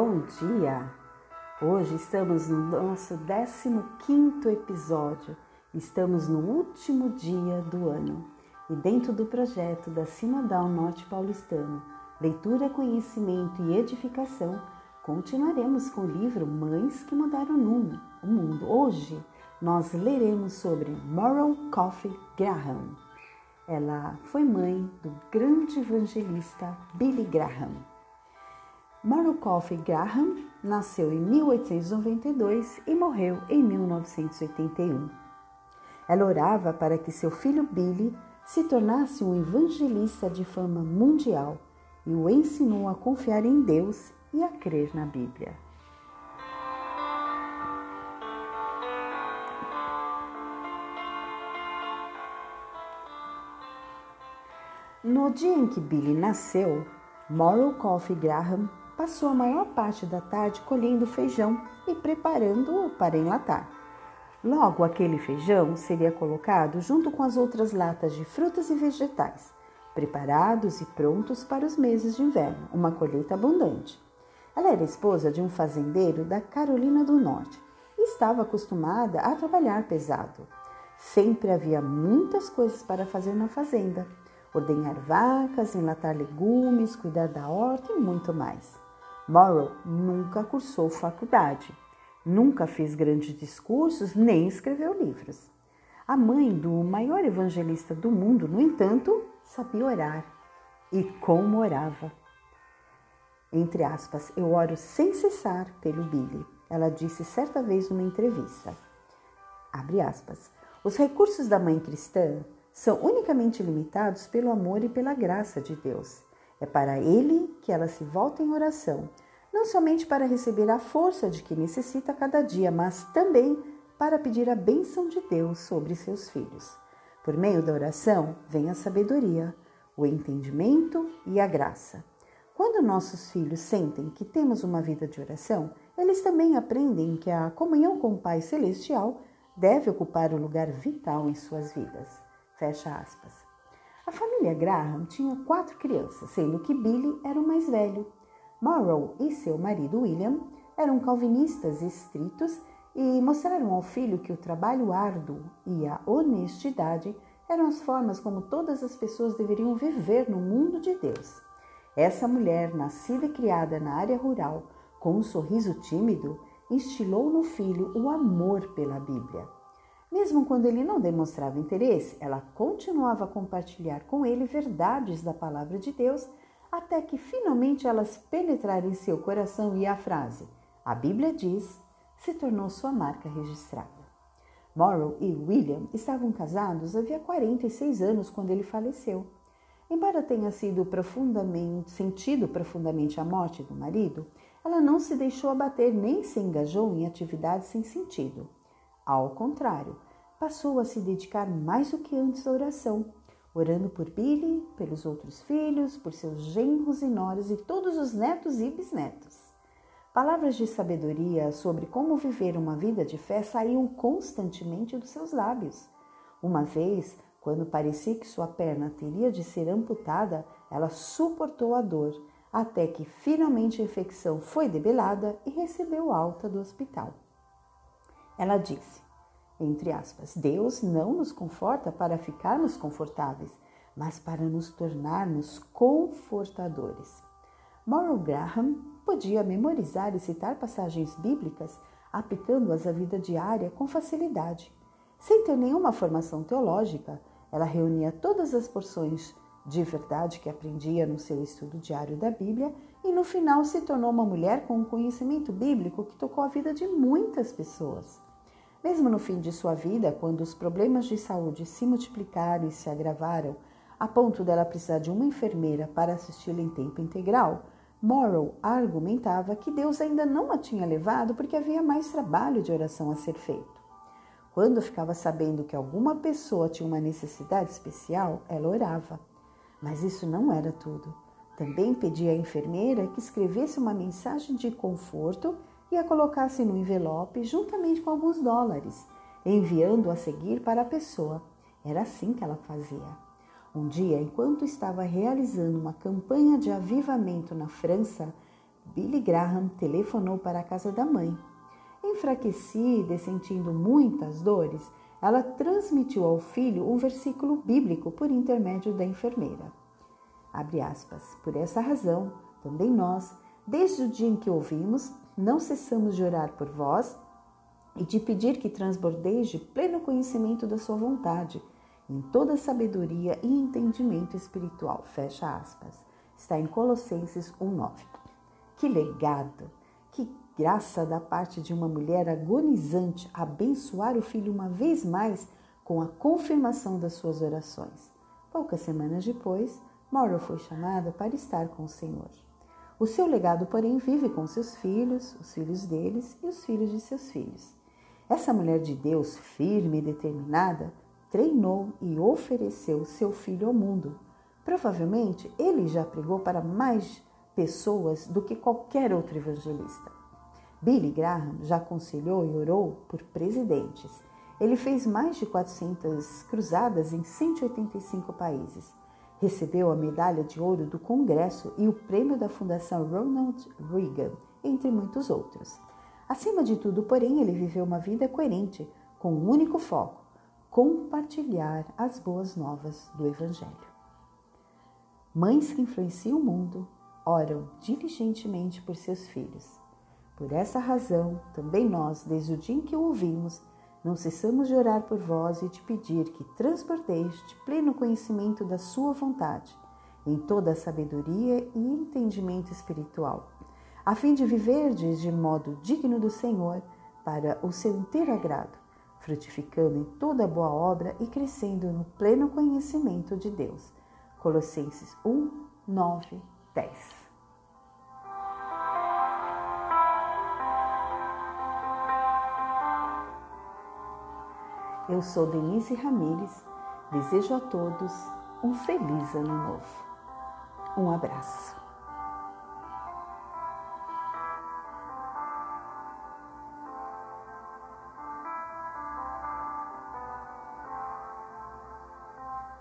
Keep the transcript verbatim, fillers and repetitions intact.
Bom dia! Hoje estamos no nosso décimo quinto episódio, estamos no último dia do ano e dentro do projeto da Cimadão Norte Paulistano, leitura, conhecimento e edificação, continuaremos com o livro Mães que Mudaram o Mundo. Hoje nós leremos sobre Morrow Coffey Graham. Ela foi mãe do grande evangelista Billy Graham. Morrow Coffey Graham nasceu em mil oitocentos e noventa e dois e morreu em mil novecentos e oitenta e um. Ela orava para que seu filho Billy se tornasse um evangelista de fama mundial e o ensinou a confiar em Deus e a crer na Bíblia. No dia em que Billy nasceu, Morrow Coffey Graham passou a maior parte da tarde colhendo feijão e preparando-o para enlatar. Logo, aquele feijão seria colocado junto com as outras latas de frutas e vegetais, preparados e prontos para os meses de inverno, uma colheita abundante. Ela era esposa de um fazendeiro da Carolina do Norte e estava acostumada a trabalhar pesado. Sempre havia muitas coisas para fazer na fazenda: ordenhar vacas, enlatar legumes, cuidar da horta e muito mais. Morrow nunca cursou faculdade, nunca fez grandes discursos nem escreveu livros. A mãe do maior evangelista do mundo, no entanto, sabia orar e como orava. Entre aspas, eu oro sem cessar pelo Billy, ela disse certa vez numa entrevista. Abre aspas, os recursos da mãe cristã são unicamente limitados pelo amor e pela graça de Deus. É para Ele que ela se volta em oração, não somente para receber a força de que necessita cada dia, mas também para pedir a bênção de Deus sobre seus filhos. Por meio da oração vem a sabedoria, o entendimento e a graça. Quando nossos filhos sentem que temos uma vida de oração, eles também aprendem que a comunhão com o Pai Celestial deve ocupar um lugar vital em suas vidas. Fecha aspas. A família Graham tinha quatro crianças, sendo que Billy era o mais velho. Morrow e seu marido William eram calvinistas estritos e mostraram ao filho que o trabalho árduo e a honestidade eram as formas como todas as pessoas deveriam viver no mundo de Deus. Essa mulher, nascida e criada na área rural, com um sorriso tímido, instilou no filho o amor pela Bíblia. Mesmo quando ele não demonstrava interesse, ela continuava a compartilhar com ele verdades da palavra de Deus, até que finalmente elas penetraram em seu coração e a frase, a Bíblia diz, se tornou sua marca registrada. Morrow e William estavam casados havia quarenta e seis anos quando ele faleceu. Embora tenha sido profundamente, sentido profundamente a morte do marido, ela não se deixou abater nem se engajou em atividades sem sentido. Ao contrário, passou a se dedicar mais do que antes à oração, orando por Billy, pelos outros filhos, por seus genros e noras e todos os netos e bisnetos. Palavras de sabedoria sobre como viver uma vida de fé saíam constantemente dos seus lábios. Uma vez, quando parecia que sua perna teria de ser amputada, ela suportou a dor, até que finalmente a infecção foi debelada e recebeu alta do hospital. Ela disse, entre aspas, Deus não nos conforta para ficarmos confortáveis, mas para nos tornarmos confortadores. Morrow Graham podia memorizar e citar passagens bíblicas, aplicando-as à vida diária com facilidade. Sem ter nenhuma formação teológica, ela reunia todas as porções de verdade que aprendia no seu estudo diário da Bíblia e no final se tornou uma mulher com um conhecimento bíblico que tocou a vida de muitas pessoas. Mesmo no fim de sua vida, quando os problemas de saúde se multiplicaram e se agravaram, a ponto dela precisar de uma enfermeira para assisti-la em tempo integral, Morrow argumentava que Deus ainda não a tinha levado porque havia mais trabalho de oração a ser feito. Quando ficava sabendo que alguma pessoa tinha uma necessidade especial, ela orava. Mas isso não era tudo. Também pedia à enfermeira que escrevesse uma mensagem de conforto e a colocasse no envelope juntamente com alguns dólares, enviando-a a seguir para a pessoa. Era assim que ela fazia. Um dia, enquanto estava realizando uma campanha de avivamento na França, Billy Graham telefonou para a casa da mãe. Enfraquecida e sentindo muitas dores, ela transmitiu ao filho um versículo bíblico por intermédio da enfermeira. Abre aspas. Por essa razão, também nós, desde o dia em que ouvimos, não cessamos de orar por vós e de pedir que transbordeis de pleno conhecimento da sua vontade, em toda sabedoria e entendimento espiritual. Fecha aspas. Está em Colossenses um nove. Que legado! Que graça da parte de uma mulher agonizante abençoar o filho uma vez mais com a confirmação das suas orações. Poucas semanas depois, Morrow foi chamada para estar com o Senhor. O seu legado, porém, vive com seus filhos, os filhos deles e os filhos de seus filhos. Essa mulher de Deus, firme e determinada, treinou e ofereceu seu filho ao mundo. Provavelmente, ele já pregou para mais pessoas do que qualquer outro evangelista. Billy Graham já aconselhou e orou por presidentes. Ele fez mais de quatrocentas cruzadas em cento e oitenta e cinco países. Recebeu a medalha de ouro do Congresso e o prêmio da Fundação Ronald Reagan, entre muitos outros. Acima de tudo, porém, ele viveu uma vida coerente, com um único foco: compartilhar as boas novas do Evangelho. Mães que influenciam o mundo oram diligentemente por seus filhos. Por essa razão, também nós, desde o dia em que o ouvimos, não cessamos de orar por vós e de pedir que transbordeis de pleno conhecimento da sua vontade, em toda a sabedoria e entendimento espiritual, a fim de viverdes de modo digno do Senhor para o seu inteiro agrado, frutificando em toda boa obra e crescendo no pleno conhecimento de Deus. Colossenses um, nove, dez. Eu sou Denise Ramirez, desejo a todos um feliz ano novo. Um abraço.